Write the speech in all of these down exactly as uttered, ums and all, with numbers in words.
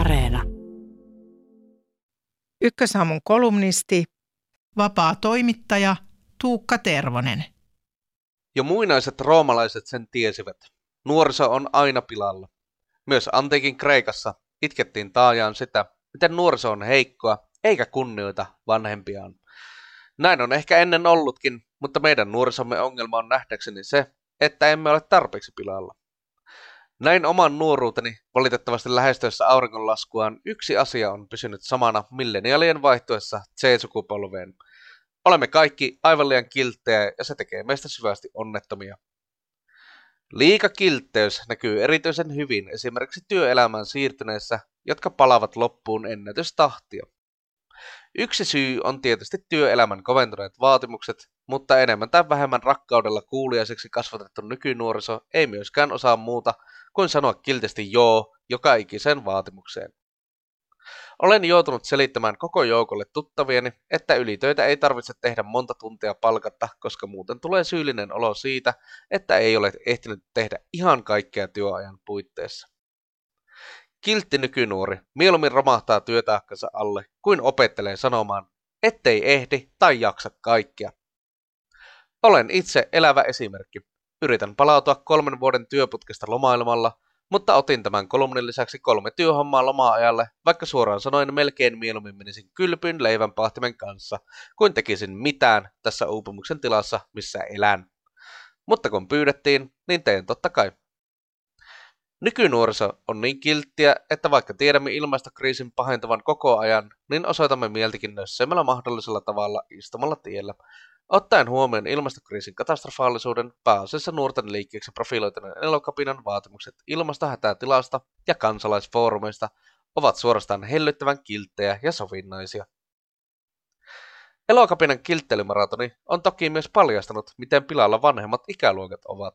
Areena. Ykkösaamun kolumnisti, vapaa toimittaja Tuukka Tervonen. Jo muinaiset roomalaiset sen tiesivät. Nuoriso on aina pilalla. Myös antiikin Kreikassa itkettiin taajaan sitä, miten nuoriso on heikkoa eikä kunnioita vanhempiaan. Näin on ehkä ennen ollutkin, mutta meidän nuorisomme ongelma on nähdäkseni se, että emme ole tarpeeksi pilalla. Näin oman nuoruuteni valitettavasti lähestyessä auringonlaskuaan yksi asia on pysynyt samana milleniaalien vaihtuessa T S E-sukupolveen. Olemme kaikki aivan liian kilttejä ja se tekee meistä syvästi onnettomia. Liika kiltteys näkyy erityisen hyvin esimerkiksi työelämään siirtyneissä, jotka palaavat loppuun ennätystahtia. Yksi syy on tietysti työelämän koventuneet vaatimukset, mutta enemmän tai vähemmän rakkaudella kuuliaiseksi kasvatettu nykynuoriso ei myöskään osaa muuta kuin sanoa kiltisti joo joka ikiseen vaatimukseen. Olen joutunut selittämään koko joukolle tuttavieni, että ylitöitä ei tarvitse tehdä monta tuntia palkatta, koska muuten tulee syyllinen olo siitä, että ei ole ehtinyt tehdä ihan kaikkea työajan puitteissa. Kiltti nykynuori mieluummin romahtaa työtaakkansa alle, kuin opettelee sanomaan, ettei ehdi tai jaksa kaikkea. Olen itse elävä esimerkki. Yritän palautua kolmen vuoden työputkesta lomailemalla, mutta otin tämän kolumnin lisäksi kolme työhommaa loma-ajalle, vaikka suoraan sanoen melkein mieluummin menisin kylpyn leivänpaahtimen kanssa, kuin tekisin mitään tässä uupumuksen tilassa, missä elän. Mutta kun pyydettiin, niin tein totta kai. Nykynuoriso on niin kilttiä, että vaikka tiedämme ilmastokriisin pahentuvan koko ajan, niin osoitamme mieltäkin nösseimmällä mahdollisella tavalla istumalla tiellä, ottaen huomioon ilmastokriisin katastrofaalisuuden pääasiassa nuorten liikkeeksi profiloituneen Elokapinan vaatimukset ilmastohätätilasta ja kansalaisfoorumeista ovat suorastaan hellyttävän kilttejä ja sovinnaisia. Elokapinan kilttelymaratoni on toki myös paljastanut, miten pilalla vanhemmat ikäluokat ovat.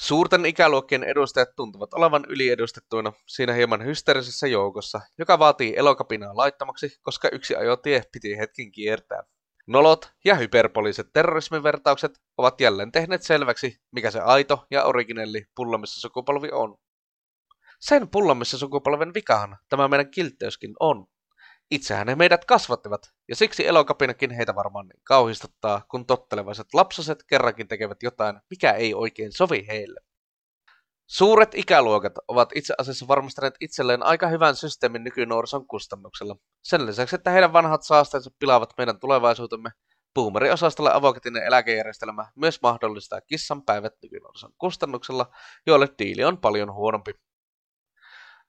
Suurten ikäluokkien edustajat tuntuvat olevan yliedustettuina siinä hieman hysteerisessä joukossa, joka vaatii elokapinaa laittomaksi, koska yksi ajotie piti hetkin kiertää. Nolot ja hyperpoliiset terrorismivertaukset ovat jälleen tehneet selväksi, mikä se aito ja originelli pullamissa sukupolvi on. Sen pullamissa sukupolven vikahan tämä meidän kiltteyskin on. Itsehän he meidät kasvattivat, ja siksi elokapinakin heitä varmaan niin kauhistuttaa, kun tottelevaiset lapsaset kerrankin tekevät jotain, mikä ei oikein sovi heille. Suuret ikäluokat ovat itse asiassa varmistaneet itselleen aika hyvän systeemin nykynuorison kustannuksella. Sen lisäksi, että heidän vanhat saasteensa pilaavat meidän tulevaisuutemme, boomeriosastolle avokätinen eläkejärjestelmä myös mahdollistaa kissan päivät nykynuorison kustannuksella, joille diili on paljon huonompi.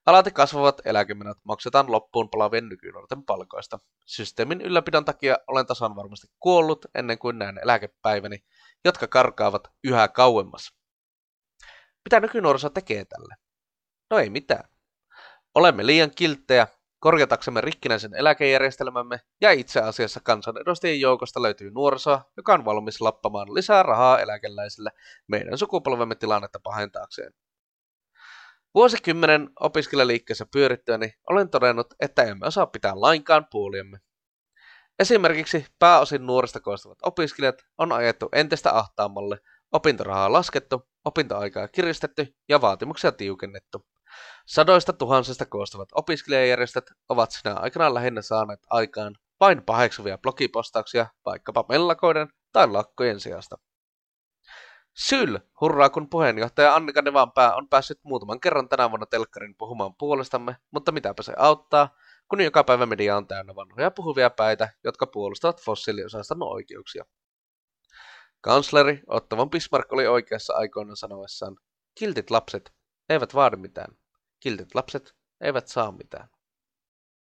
Alati kasvavat eläkemenot maksetaan loppuun palavien nykynuorten palkoista. Systeemin ylläpidon takia olen tasan varmasti kuollut ennen kuin näen eläkepäiväni, jotka karkaavat yhä kauemmas. Mitä nykynuoriso tekee tälle? No ei mitään. Olemme liian kilttejä, korjataksemme rikkinäisen eläkejärjestelmämme ja itse asiassa kansanedustajien joukosta löytyy nuorisoa, joka on valmis lappamaan lisää rahaa eläkeläisille meidän sukupolvemme tilannetta pahentaakseen. Vuosikymmenen opiskelijaliikkeessä pyörittyäni olen todennut, että emme osaa pitää lainkaan puoliamme. Esimerkiksi pääosin nuorista koostuvat opiskelijat on ajettu entistä ahtaammalle, opintorahaa laskettu, opintoaikaa kiristetty ja vaatimuksia tiukennettu. Sadoista tuhansista koostuvat opiskelijajärjestöt ovat sinä aikana lähinnä saaneet aikaan vain paheksuvia blogipostauksia vaikkapa mellakoiden tai lakkojen sijasta. Syl, hurraa kun puheenjohtaja Annika Nevanpää on päässyt muutaman kerran tänä vuonna telkkarin puhumaan puolestamme, mutta mitäpä se auttaa, kun joka päivä media on täynnä vanhoja puhuvia päitä, jotka puolustavat fossiiliosaston oikeuksia. Kansleri Otto von Bismarck oli oikeassa aikoina sanoessaan, kiltit lapset eivät vaadi mitään, kiltit lapset eivät saa mitään.